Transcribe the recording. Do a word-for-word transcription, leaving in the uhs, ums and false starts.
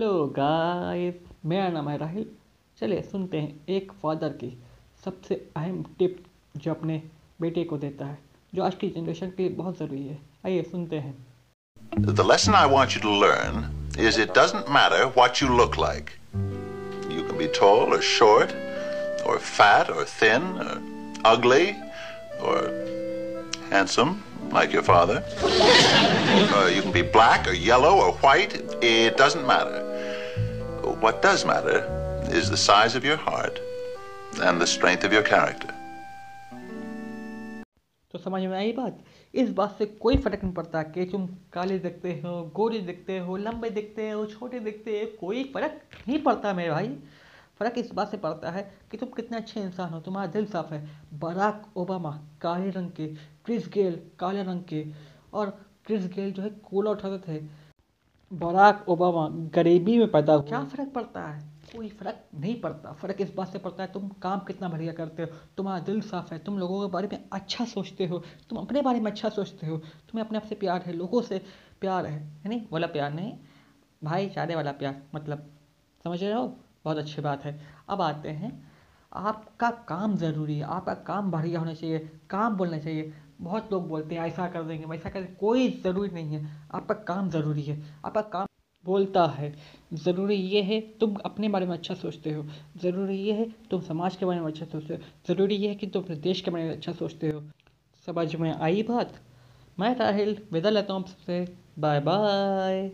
Hello guys, मेरा नाम है राहिल। चलिए सुनते हैं एक फादर की सबसे अहम टिप जो अपने बेटे को देता है, जो आज की जनरेशन के लिए बहुत ज़रूरी है। आइए सुनते हैं। The lesson I want you to learn is it doesn't matter what you look like. You can be tall or short or fat or thin or ugly or handsome like your father. Uh, you can be black or yellow or white. It doesn't matter. What does matter is the size of your heart and the strength of your character. तो समझ में आई बात। इस बात से कोई फर्क नहीं पड़ता कि तुम काले दिखते हो, गोरे दिखते हो, लंबे दिखते हो, छोटे दिखते हो, कोई फर्क नहीं पड़ता मेरे भाई। फ़र्क इस बात से पड़ता है कि तुम कितने अच्छे इंसान हो, तुम्हारा दिल साफ है। बराक ओबामा काले रंग के, क्रिस गेल काले रंग के, और क्रिस गेल जो है कोला उठाते थे, बराक ओबामा गरीबी में पैदा हुआ। क्या फ़र्क पड़ता है? कोई फ़र्क नहीं पड़ता। फ़र्क इस बात से पड़ता है तुम काम कितना बढ़िया करते हो, तुम्हारा दिल साफ़ है, तुम लोगों के बारे में अच्छा सोचते हो, तुम अपने बारे में अच्छा सोचते हो, तुम्हें अपने आप से प्यार है, लोगों से प्यार है, यानी वाला प्यार नहीं, भाईचारे वाला प्यार, मतलब समझ रहे हो। बहुत अच्छी बात है। अब आते हैं, आपका काम ज़रूरी है, आपका काम बढ़िया होना चाहिए, काम बोलना चाहिए। बहुत लोग बोलते हैं ऐसा कर देंगे, वैसा कर देंगे, कोई ज़रूरी नहीं है। आपका काम ज़रूरी है, आपका काम बोलता है। ज़रूरी ये है तुम अपने बारे में अच्छा सोचते हो, ज़रूरी ये है तुम समाज के बारे में अच्छा सोचते हो, ज़रूरी ये है कि तुम अपने देश के बारे में अच्छा सोचते हो। समझ में आई बात। मैं राहिल विदा लेता हूँ आपसे, बाय बाय।